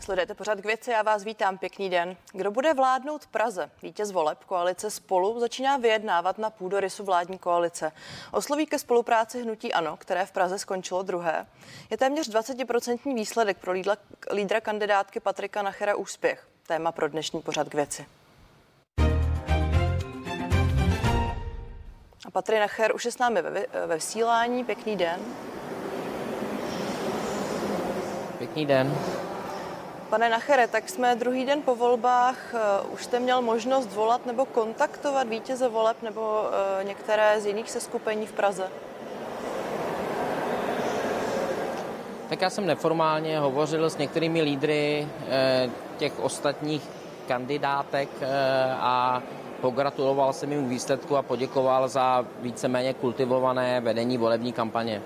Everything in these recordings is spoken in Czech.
Sledujete pořad K věci, já vás vítám, pěkný den. Kdo bude vládnout Praze? Vítěz voleb koalice Spolu začíná vyjednávat na půdorysu vládní koalice. Osloví ke spolupráci hnutí ANO, které v Praze skončilo druhé. Je téměř 20% výsledek pro lídra kandidátky Patrika Nachera úspěch. Téma pro dnešní pořad K věci. A Patrik Nacher už je s námi ve vysílání. Pěkný den. Pěkný den. Pane Nachere, tak jsme druhý den po volbách. Už jste měl možnost volat nebo kontaktovat vítěze voleb nebo některé z jiných seskupení v Praze? Tak já jsem neformálně hovořil s některými lídry těch ostatních kandidátek a pogratuloval jsem jim výsledku a poděkoval za víceméně kultivované vedení volební kampaně.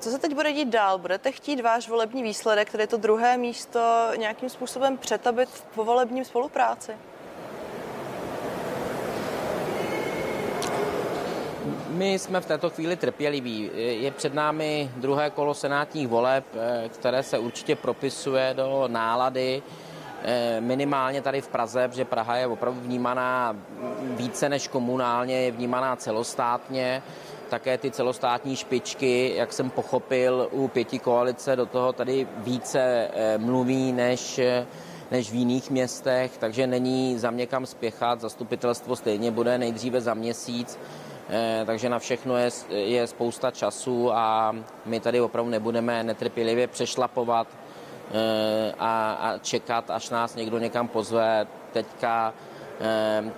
Co se teď bude dít dál? Budete chtít váš volební výsledek, tedy to druhé místo, nějakým způsobem přetabit v povolebním spolupráci? My jsme v této chvíli trpěliví. Je před námi druhé kolo senátních voleb, které se určitě propisuje do nálady, minimálně tady v Praze, protože Praha je opravdu vnímaná více než komunálně, je vnímaná celostátně. Také ty celostátní špičky, jak jsem pochopil, u pětikoalice do toho tady více mluví než v jiných městech, takže není za mě kam spěchat, zastupitelstvo stejně bude nejdříve za měsíc, takže na všechno je spousta času a my tady opravdu nebudeme netrpělivě přešlapovat a čekat, až nás někdo někam pozve.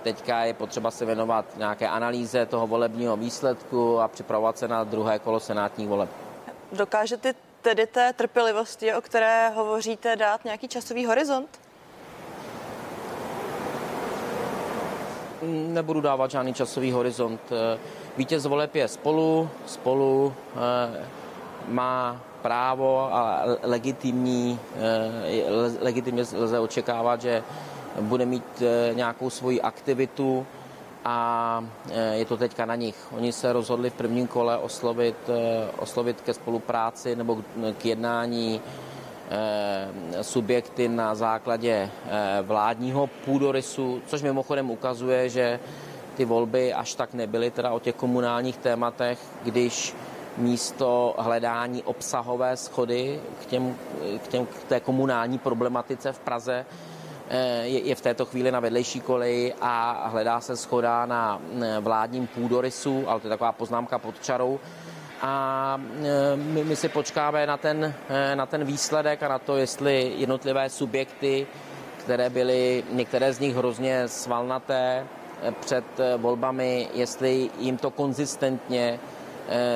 Teďka je potřeba se věnovat nějaké analýze toho volebního výsledku a připravovat se na druhé kolo senátních voleb. Dokážete tedy té trpělivosti, o které hovoříte, dát nějaký časový horizont? Nebudu dávat žádný časový horizont. Vítěz voleb je Spolu má právo a legitimně lze očekávat, že bude mít nějakou svoji aktivitu a je to teďka na nich. Oni se rozhodli v prvním kole oslovit ke spolupráci nebo k jednání subjekty na základě vládního půdorysu, což mimochodem ukazuje, že ty volby až tak nebyly teda o těch komunálních tématech, když místo hledání obsahové schody k té komunální problematice v Praze je v této chvíli na vedlejší koleji a hledá se shoda na vládním půdorysu, ale to je taková poznámka pod čarou. A my si počkáme na ten výsledek a na to, jestli jednotlivé subjekty, které byly, některé z nich hrozně svalnaté před volbami, jestli jim to konzistentně,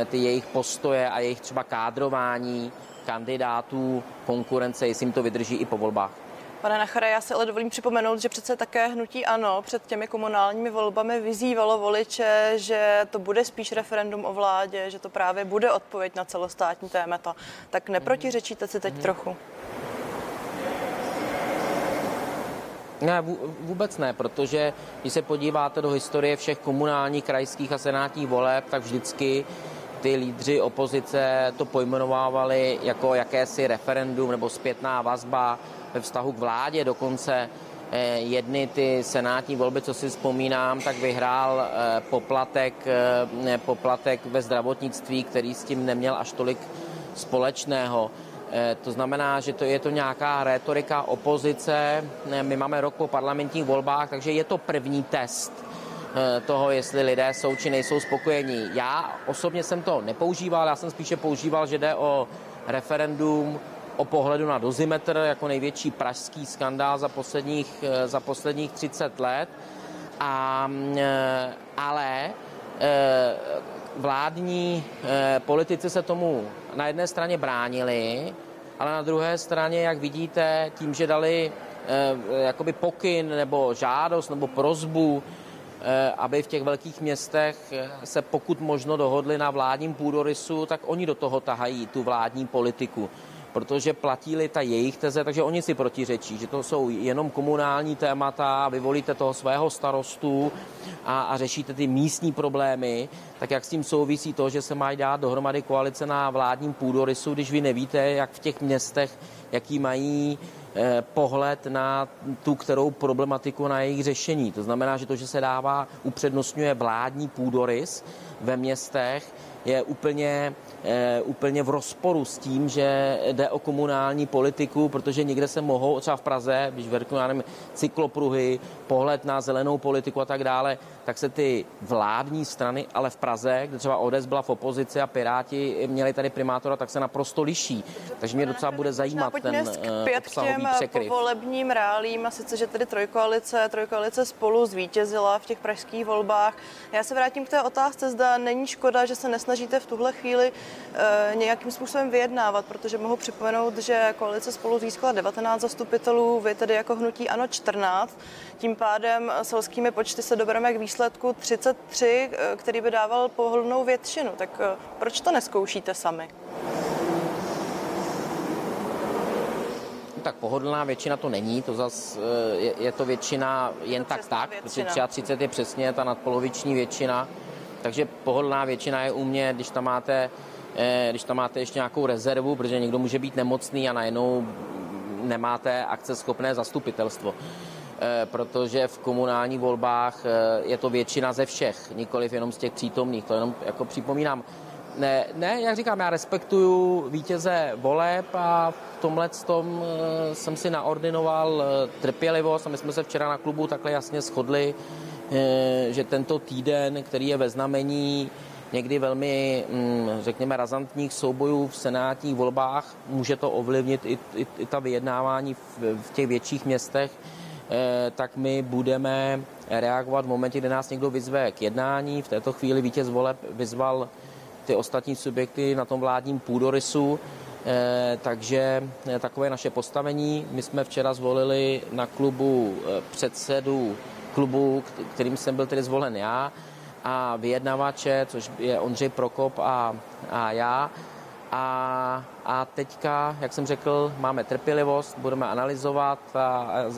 ty jejich postoje a jejich třeba kádrování kandidátů konkurence, jestli jim to vydrží i po volbách. Pane Nachere, já si ale dovolím připomenout, že přece také hnutí ANO před těmi komunálními volbami vyzývalo voliče, že to bude spíš referendum o vládě, že to právě bude odpověď na celostátní témata. Tak neprotiřečíte si teď trochu? Ne, vůbec ne, protože když se podíváte do historie všech komunálních, krajských a senátních voleb, tak vždycky ty lídři opozice to pojmenovávali jako jakési referendum nebo zpětná vazba ve vztahu k vládě. Dokonce jedny ty senátní volby, co si vzpomínám, tak vyhrál poplatek ve zdravotnictví, který s tím neměl až tolik společného. To znamená, že je to nějaká rétorika opozice. My máme rok po parlamentních volbách, takže je to první test toho, jestli lidé jsou či nejsou spokojení. Já osobně jsem to nepoužíval, já jsem spíše používal, že jde o referendum o pohledu na dozimetr jako největší pražský skandál za posledních 30 let. Ale vládní politici se tomu na jedné straně bránili, ale na druhé straně, jak vidíte, tím, že dali jakoby pokyn nebo žádost nebo prosbu, aby v těch velkých městech se pokud možno dohodli na vládním půdorysu, tak oni do toho tahají tu vládní politiku. protože platí-li ta jejich teze, takže oni si protiřečí, že to jsou jenom komunální témata, vy volíte toho svého starostu a řešíte ty místní problémy, tak jak s tím souvisí to, že se mají dát dohromady koalice na vládním půdorysu, když vy nevíte, jak v těch městech, jaký mají pohled na tu, kterou problematiku na jejich řešení. To znamená, že to, že se dává, upřednostňuje vládní půdorys ve městech, je úplně v rozporu s tím, že jde o komunální politiku, protože někde se mohou, třeba v Praze, když verknu, já nevím, cyklopruhy, pohled na zelenou politiku a tak dále, tak se ty vládní strany, ale v Praze, kde třeba ODS byla v opozici a Piráti měli tady primátora, tak se naprosto liší. Takže mě docela bude zajímat ten obsahový překryv. Povolebním reálím, a sice, že tedy trojkoalice Spolu zvítězila v těch pražských volbách. Já se vrátím k té otázce, zda není škoda, že se nesnažíte v tuhle chvíli nějakým způsobem vyjednávat, protože mohu připomenout, že koalice Spolu získala 19 zastupitelů, vy tedy jako hnutí ANO 14, tím pádem selskými počty se dobereme k výsledku 33, který by dával pohodlnou většinu. Tak proč to neskoušíte sami? Tak pohodlná většina to není, to zase je to většina jen tak, protože 33 je přesně ta nadpoloviční většina. Takže pohodlná většina je u mě, když tam máte ještě nějakou rezervu, protože někdo může být nemocný a najednou nemáte akceschopné zastupitelstvo. Protože v komunálních volbách je to většina ze všech, nikoliv jenom z těch přítomných, to jenom jako připomínám. Ne, jak říkám, já respektuju vítěze voleb a v tomhletom jsem si naordinoval trpělivost a my jsme se včera na klubu takhle jasně shodli, že tento týden, který je ve znamení někdy velmi, řekněme, razantních soubojů v senátních volbách, může to ovlivnit i ta vyjednávání v těch větších městech, tak my budeme reagovat v momentě, kdy nás někdo vyzve k jednání. V této chvíli vítěz voleb vyzval ty ostatní subjekty na tom vládním půdorysu, takže takové naše postavení. My jsme včera zvolili na klubu předsedu klubu, kterým jsem byl tedy zvolen já, a vyjednavače, což je Ondřej Prokop a já. A teďka, jak jsem řekl, máme trpělivost, budeme analyzovat.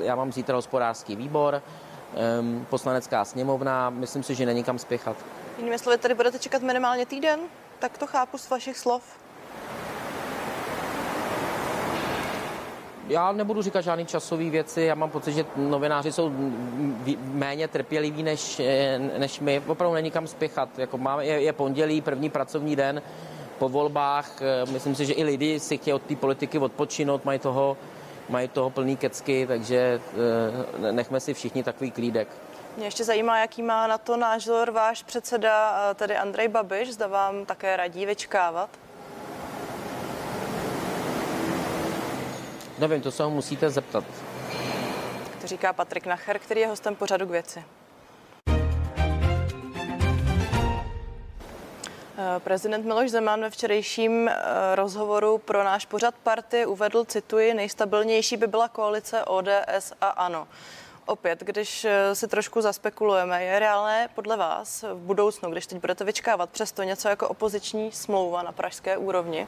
Já mám zítra hospodářský výbor, poslanecká sněmovna, myslím si, že není kam spěchat. Jinými slovy, tady budete čekat minimálně týden? Tak to chápu z vašich slov. Já nebudu říkat žádný časový věci, já mám pocit, že novináři jsou méně trpěliví než my. Opravdu není kam spěchat. Jako je pondělí, první pracovní den po volbách. Myslím si, že i lidi si chtějí od té politiky odpočinout, mají toho plný kecky, takže nechme si všichni takový klídek. Mě ještě zajímá, jaký má na to názor váš předseda, tedy Andrej Babiš. Zda vám také radí vyčkávat? Nevím, to se ho musíte zeptat. To říká Patrik Nacher, který je hostem pořadu K věci. Prezident Miloš Zeman ve včerejším rozhovoru pro náš pořad Party uvedl, cituji, nejstabilnější by byla koalice ODS a ANO. Opět, když si trošku zaspekulujeme, je reálné podle vás v budoucnu, když teď budete vyčkávat, přesto něco jako opoziční smlouva na pražské úrovni?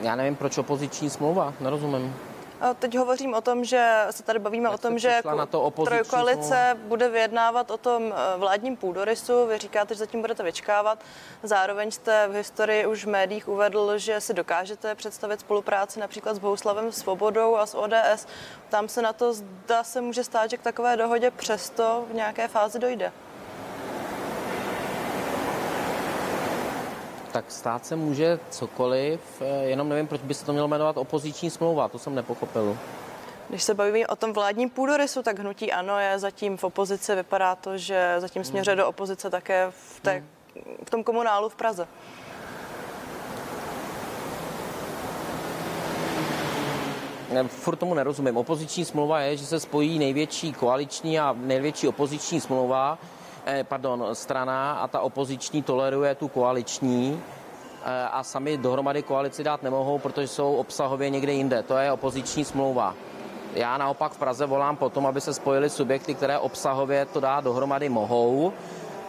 Já nevím, proč opoziční smlouva, nerozumím. A teď hovořím o tom, že se tady bavíme o tom, že trojkoalice bude vyjednávat o tom vládním půdorysu. Vy říkáte, že zatím budete vyčkávat. Zároveň jste v historii už v médiích uvedl, že si dokážete představit spolupráci například s Bohuslavem Svobodou a s ODS. Tam se na to, zda se může stát, že k takové dohodě přesto v nějaké fázi dojde. Tak stát se může cokoliv, jenom nevím, proč by se to mělo jmenovat opoziční smlouva, to jsem nepochopil. Když se bavíme o tom vládním půdorysu, tak hnutí ANO je zatím v opozici, vypadá to, že zatím směřuje do opozice také v tom komunálu v Praze. Furt tomu nerozumím. Opoziční smlouva je, že se spojí největší koaliční a největší opoziční smlouva, strana, a ta opoziční toleruje tu koaliční a sami dohromady koalici dát nemohou, protože jsou obsahově někde jinde. To je opoziční smlouva. Já naopak v Praze volám po tom, aby se spojily subjekty, které obsahově to dát dohromady mohou.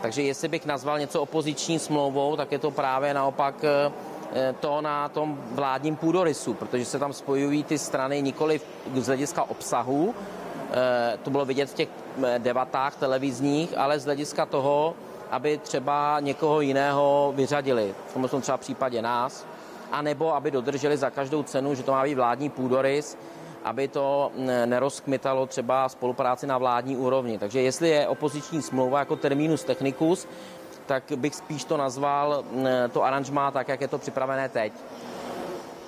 Takže jestli bych nazval něco opoziční smlouvou, tak je to právě naopak to na tom vládním půdorysu, protože se tam spojují ty strany nikoli z hlediska obsahu, to bylo vidět v těch debatách televizních, ale z hlediska toho, aby třeba někoho jiného vyřadili, v tomto třeba případě nás, anebo aby dodrželi za každou cenu, že to má být vládní půdorys, aby to nerozkmitalo třeba spolupráci na vládní úrovni. Takže jestli je opoziční smlouva jako terminus technicus, tak bych spíš to nazval to aranžmá tak, jak je to připravené teď.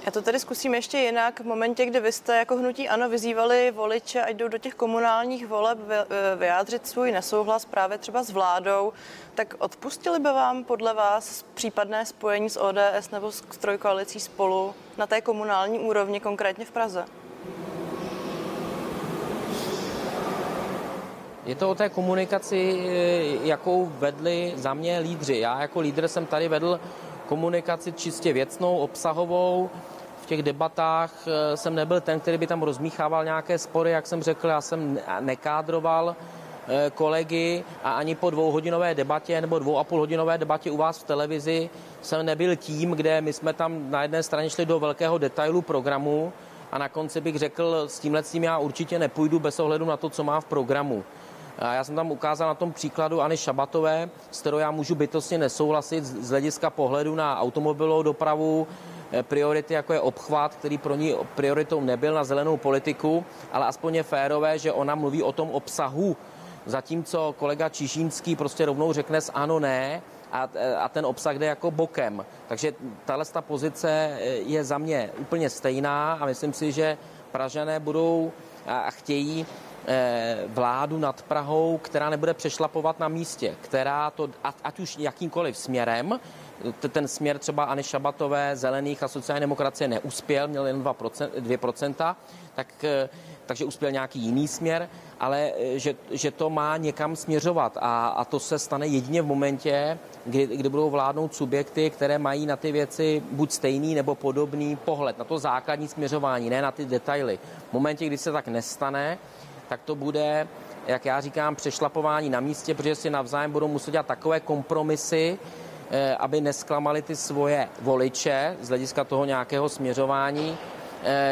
Já to tady zkusím ještě jinak. V momentě, kdy vy jste jako hnutí ANO vyzývali voliče, ať jdou do těch komunálních voleb vyjádřit svůj nesouhlas právě třeba s vládou, tak odpustili by vám podle vás případné spojení s ODS nebo s trojkoalicí Spolu na té komunální úrovni, konkrétně v Praze? Je to o té komunikaci, jakou vedli za mě lídři. Já jako lídr jsem tady vedl komunikaci čistě věcnou, obsahovou. V těch debatách jsem nebyl ten, který by tam rozmíchával nějaké spory, jak jsem řekl, já jsem nekádroval kolegy a ani po dvouhodinové debatě nebo 2,5hodinové debatě u vás v televizi jsem nebyl tím, kde my jsme tam na jedné straně šli do velkého detailu programu a na konci bych řekl, s tímhle s tím já určitě nepůjdu bez ohledu na to, co má v programu. A já jsem tam ukázal na tom příkladu Anny Šabatové, s kterou já můžu bytostně nesouhlasit z hlediska pohledu na automobilovou dopravu, priority, jako je obchvat, který pro ní prioritou nebyl, na zelenou politiku, ale aspoň je férové, že ona mluví o tom obsahu, zatímco kolega Čižínský prostě rovnou řekne s ano, ne a ten obsah jde jako bokem. Takže tahle pozice je za mě úplně stejná a myslím si, že Pražané budou a chtějí vládu nad Prahou, která nebude přešlapovat na místě, která to, ať už jakýmkoliv směrem, ten směr třeba Anny Šabatové, Zelených a sociální demokracie neuspěl, měl jen 2%, takže uspěl nějaký jiný směr, ale že to má někam směřovat a to se stane jedině v momentě, kdy budou vládnout subjekty, které mají na ty věci buď stejný nebo podobný pohled, na to základní směřování, ne na ty detaily. V momentě, kdy se tak nestane, tak to bude, jak já říkám, přešlapování na místě, protože si navzájem budou muset dělat takové kompromisy, aby nesklamali ty svoje voliče z hlediska toho nějakého směřování,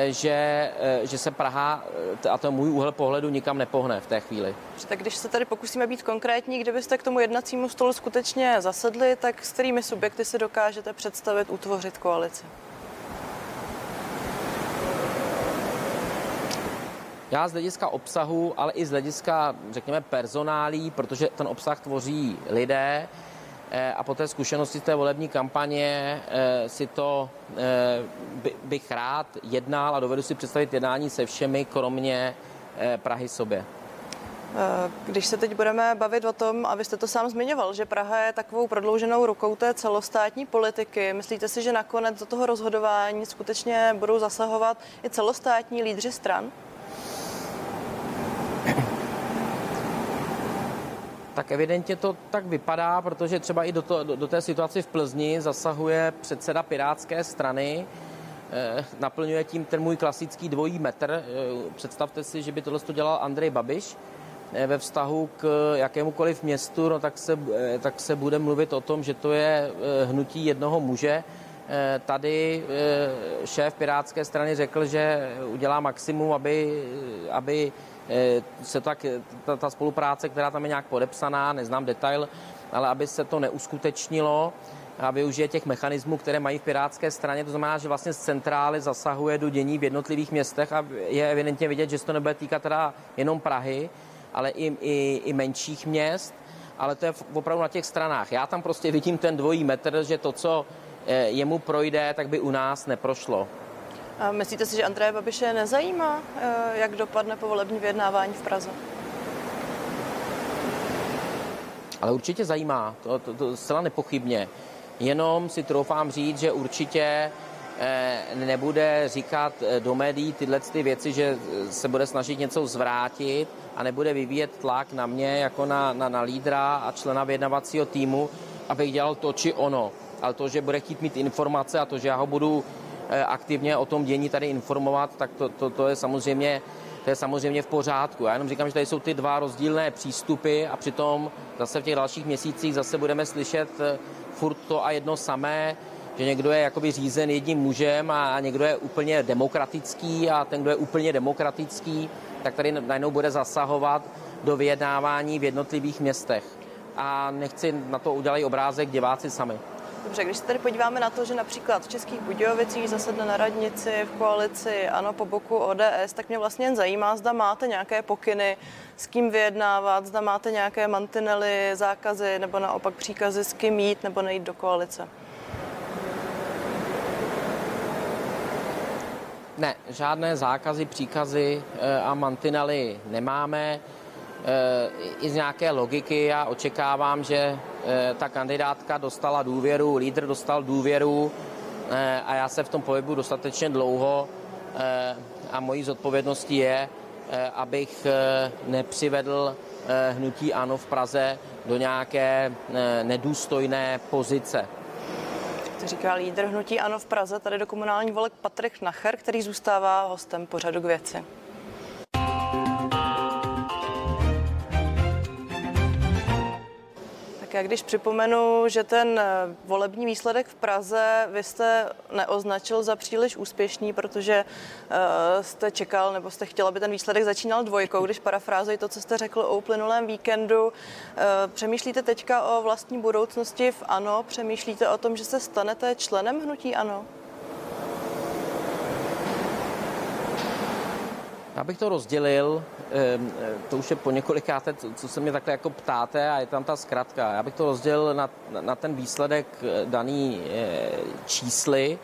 že se Praha, a to je můj úhel pohledu, nikam nepohne v té chvíli. Tak když se tady pokusíme být konkrétní, kdybyste k tomu jednacímu stolu skutečně zasedli, tak s kterými subjekty si dokážete představit utvořit koalici? Já z hlediska obsahu, ale i z hlediska, řekněme, personálí, protože ten obsah tvoří lidé a po té zkušenosti té volební kampaně si to bych rád jednal a dovedu si představit jednání se všemi, kromě Prahy sobě. Když se teď budeme bavit o tom, a vy jste to sám zmiňoval, že Praha je takovou prodlouženou rukou té celostátní politiky, myslíte si, že nakonec do toho rozhodování skutečně budou zasahovat i celostátní lídři stran? Tak evidentně to tak vypadá, protože třeba i do té situace v Plzni zasahuje předseda Pirátské strany, naplňuje tím ten můj klasický dvojí metr. Představte si, že by tohle dělal Andrej Babiš ve vztahu k jakémukoliv městu, no tak se bude mluvit o tom, že to je hnutí jednoho muže. Tady šéf Pirátské strany řekl, že udělá maximum, aby se tak ta spolupráce, která tam je nějak podepsaná, neznám detail, ale aby se to neuskutečnilo a využije těch mechanismů, které mají v Pirátské straně. To znamená, že vlastně z centrály zasahuje do dění v jednotlivých městech a je evidentně vidět, že se to nebude týkat teda jenom Prahy, ale i menších měst, ale to je opravdu na těch stranách. Já tam prostě vidím ten dvojí metr, že to, co jemu projde, tak by u nás neprošlo. A myslíte si, že Andreje Babiše nezajímá, jak dopadne povolební vyjednávání v Praze? Ale určitě zajímá, to zcela nepochybně. Jenom si troufám říct, že určitě nebude říkat do médií tyhle ty věci, že se bude snažit něco zvrátit a nebude vyvíjet tlak na mě jako na lídra a člena vyjednavacího týmu, abych dělal to či ono. Ale to, že bude chtít mít informace a to, že já ho budu aktivně o tom dění tady informovat, tak to je samozřejmě to je samozřejmě v pořádku. Já jenom říkám, že tady jsou ty dva rozdílné přístupy a přitom zase v těch dalších měsících zase budeme slyšet furt to a jedno samé, že někdo je jakoby řízen jedním mužem a někdo je úplně demokratický a ten, kdo je úplně demokratický, tak tady najednou bude zasahovat do vyjednávání v jednotlivých městech. A nechci na to udělat obrázek diváci sami. Dobře, když se tady podíváme na to, že například v Českých Budějovicích zasedne na radnici v koalici ANO po boku ODS, tak mě vlastně jen zajímá, zda máte nějaké pokyny, s kým vyjednávat, zda máte nějaké mantinely, zákazy nebo naopak příkazy, s kým jít nebo nejít do koalice. Ne, žádné zákazy, příkazy a mantinely nemáme. I z nějaké logiky já očekávám, že ta kandidátka dostala důvěru, lídr dostal důvěru a já se v tom pohybu dostatečně dlouho a mojí zodpovědností je, abych nepřivedl hnutí ANO v Praze do nějaké nedůstojné pozice. To říká lídr hnutí ANO v Praze, tady do komunální voleb Patrik Nacher, který zůstává hostem pořadu K věci. Já když připomenu, že ten volební výsledek v Praze vy jste neoznačil za příliš úspěšný, protože jste čekal nebo jste chtěl, aby ten výsledek začínal 2, když parafrázuji to, co jste řekl o uplynulém víkendu. Přemýšlíte teďka o vlastní budoucnosti v ANO? Přemýšlíte o tom, že se stanete členem hnutí ANO? Já bych to rozdělil, to už je po několikáté, co se mě takhle jako ptáte a je tam ta zkratka. Já bych to rozdělil na ten výsledek daný čísly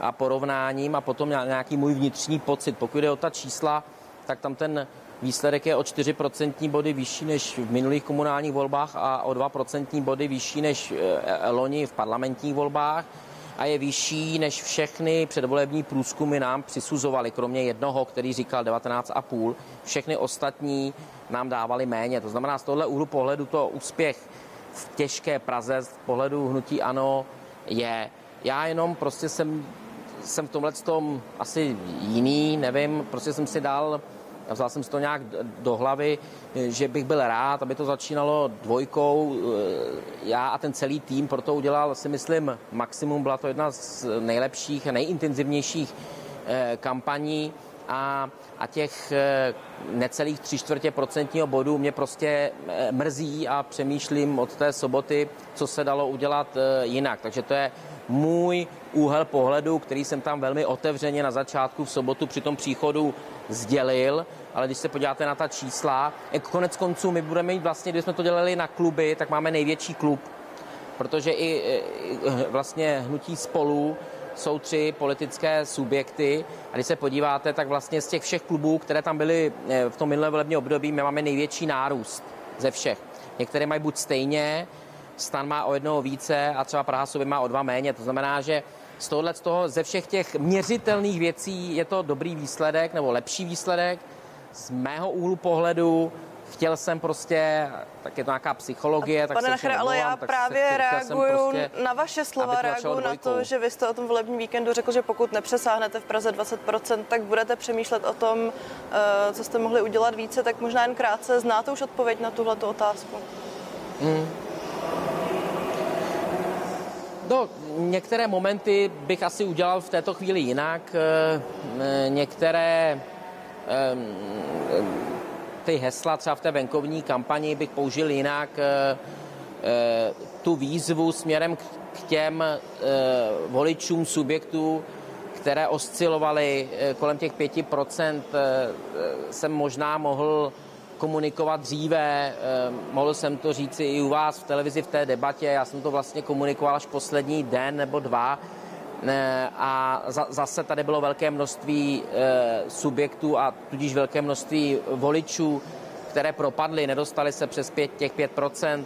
a porovnáním a potom nějaký můj vnitřní pocit. Pokud jde o ta čísla, tak tam ten výsledek je o 4% body vyšší než v minulých komunálních volbách a o 2% body vyšší než loni v parlamentních volbách. A je vyšší, než všechny předvolební průzkumy nám přisuzovaly, kromě jednoho, který říkal 19,5. Všechny ostatní nám dávali méně. To znamená, z tohle úhlu pohledu to úspěch v těžké Praze, z pohledu hnutí ANO je. Já jenom prostě jsem v tomhletom asi jiný, nevím, prostě jsem si dal, vzal jsem si to nějak do hlavy, že bych byl rád, aby to začínalo 2. Já a ten celý tým proto udělal, si myslím, maximum. Byla to jedna z nejlepších a nejintenzivnějších kampaní a těch necelých 0,75% bodu mě prostě mrzí a přemýšlím od té soboty, co se dalo udělat jinak. Takže to je můj úhel pohledu, který jsem tam velmi otevřeně na začátku v sobotu při tom příchodu sdělil, ale když se podíváte na ta čísla, konec konců my budeme mít vlastně, když jsme to dělali na kluby, tak máme největší klub, protože i vlastně hnutí Spolu jsou 3 politické subjekty a když se podíváte, tak vlastně z těch všech klubů, které tam byly v tom minulém volebním období, my máme největší nárůst ze všech. Některé mají buď stejně, STAN má o jednoho více a třeba Praha sobě má o 2 méně. To znamená, že z toho ze všech těch měřitelných věcí je to dobrý výsledek nebo lepší výsledek. Z mého úhlu pohledu chtěl jsem prostě, tak je to nějaká psychologie. Pane Nachere, ale já právě reaguju na vaše slova, reaguju na to, že vy jste o tom volebním víkendu řekl, že pokud nepřesáhnete v Praze 20%, tak budete přemýšlet o tom, co jste mohli udělat více, tak možná jen krátce znáte už odpověď na tuhletu otázku. No, některé momenty bych asi udělal v této chvíli jinak. Některé ty hesla třeba v té venkovní kampani bych použil jinak. Tu výzvu směrem k těm voličům subjektů, které oscilovaly kolem těch 5%, jsem možná mohl komunikovat dříve, mohl jsem to říci i u vás v televizi v té debatě, já jsem to vlastně komunikoval až poslední den nebo 2 a zase tady bylo velké množství subjektů a tudíž velké množství voličů, které propadly, nedostali se přes těch 5%,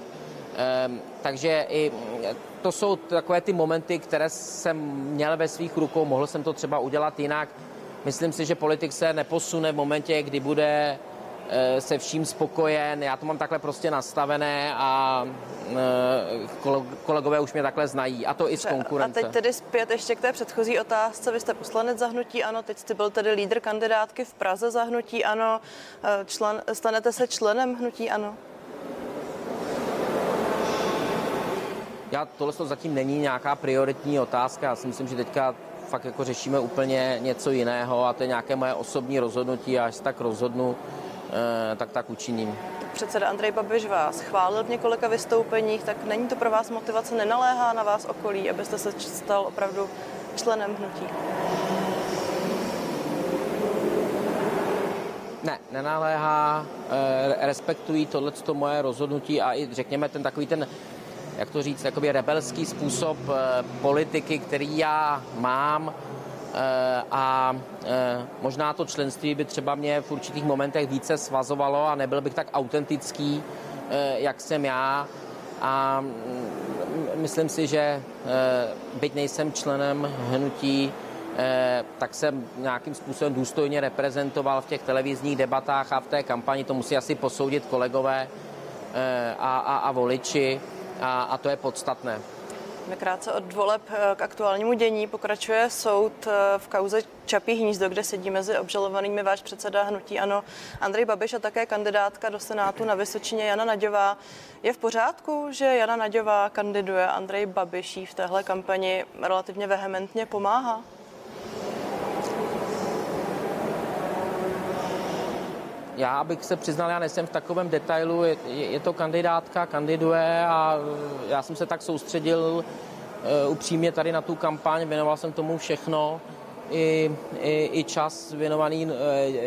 takže i to jsou takové ty momenty, které jsem měl ve svých rukou, mohl jsem to třeba udělat jinak. Myslím si, že politik se neposune v momentě, kdy bude se vším spokojen, já to mám takhle prostě nastavené a kolegové už mě takhle znají, a to i z konkurence. A teď tedy zpět ještě k té předchozí otázce, vy jste poslanec za hnutí ANO, teď jste byl tedy lídr kandidátky v Praze za hnutí ANO, stanete se členem hnutí ANO? Já tohle zatím není nějaká prioritní otázka, já si myslím, že teďka fakt jako řešíme úplně něco jiného a to je nějaké moje osobní rozhodnutí a až se tak rozhodnu, tak učiním. Předseda Andrej Babiš vás chválil v několika vystoupeních, tak není to pro vás motivace, nenaléhá na vás okolí, abyste se stal opravdu členem hnutí? Ne, nenaléhá, respektují tohleto moje rozhodnutí a i řekněme ten takový ten, jak to říct, jakoby rebelský způsob politiky, který já mám, a možná to členství by třeba mě v určitých momentech více svazovalo a nebyl bych tak autentický, jak jsem já, a myslím si, že byť nejsem členem hnutí, tak jsem nějakým způsobem důstojně reprezentoval v těch televizních debatách a v té kampani, to musí asi posoudit kolegové a voliči. A to je podstatné. Krátce od voleb k aktuálnímu dění pokračuje soud v kauze Čapí hnízdo, kde sedí mezi obžalovanými váš předseda hnutí ANO Andrej Babiš a také kandidátka do Senátu na Vysočině Jana Naďová. Je v pořádku, že Jana Naďová kandiduje, Andrej Babiš jí v téhle kampani relativně vehementně pomáhá? Já bych se přiznal, já nejsem v takovém detailu, je to kandidátka, kandiduje a já jsem se tak soustředil upřímně tady na tu kampaň, věnoval jsem tomu všechno, i čas věnovaný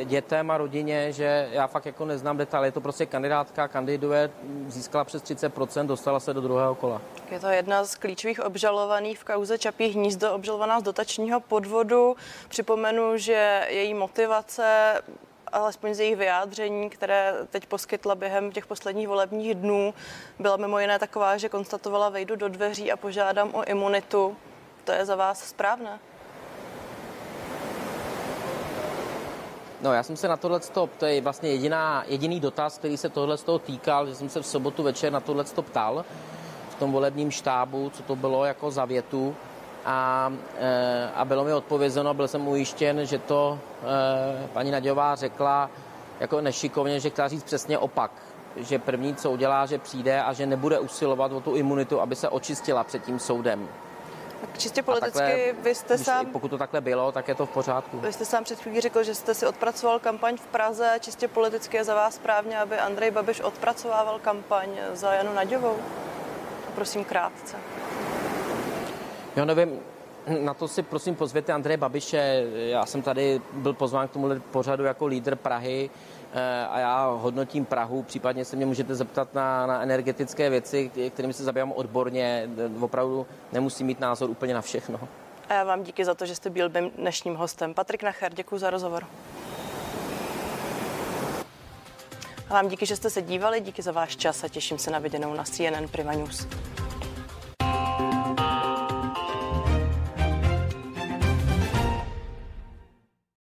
dětem a rodině, že já fakt jako neznám detaily, je to prostě kandidátka, kandiduje, získala přes 30%, dostala se do druhého kola. Je to jedna z klíčových obžalovaných v kauze Čapí hnízdo, obžalovaná z dotačního podvodu. Připomenu, že její motivace, alespoň z jejich vyjádření, které teď poskytla během těch posledních volebních dnů, byla mimo jiné taková, že konstatovala, vejdu do dveří a požádám o imunitu. To je za vás správné? No, já jsem se na tohleto, to je vlastně jediný dotaz, který se tohleto týkal, že jsem se v sobotu večer na tohleto ptal v tom volebním štábu, co to bylo jako za větu. A bylo mi odpovězeno, byl jsem ujištěn, že to paní Naďová řekla jako nešikovně, že chtěla říct přesně opak, že první, co udělá, že přijde a že nebude usilovat o tu imunitu, aby se očistila před tím soudem. Tak čistě politicky takhle, vy jste sám... Pokud to takhle bylo, tak je to v pořádku. Vy jste sám před chvílí řekl, že jste si odpracoval kampaň v Praze, čistě politicky je za vás správně, aby Andrej Babiš odpracovával kampaň za Janu Naďovou? Prosím krátce. Já nevím, na to si prosím pozvěte Andreje Babiše, já jsem tady byl pozván k tomu pořadu jako lídr Prahy a já hodnotím Prahu, případně se mě můžete zeptat na energetické věci, kterými se zabývám odborně, opravdu nemusím mít názor úplně na všechno. A já vám díky za to, že jste byl mým dnešním hostem. Patrik Nacher, děkuji za rozhovor. A vám díky, že jste se dívali, díky za váš čas a těším se na viděnou na CNN Prima News.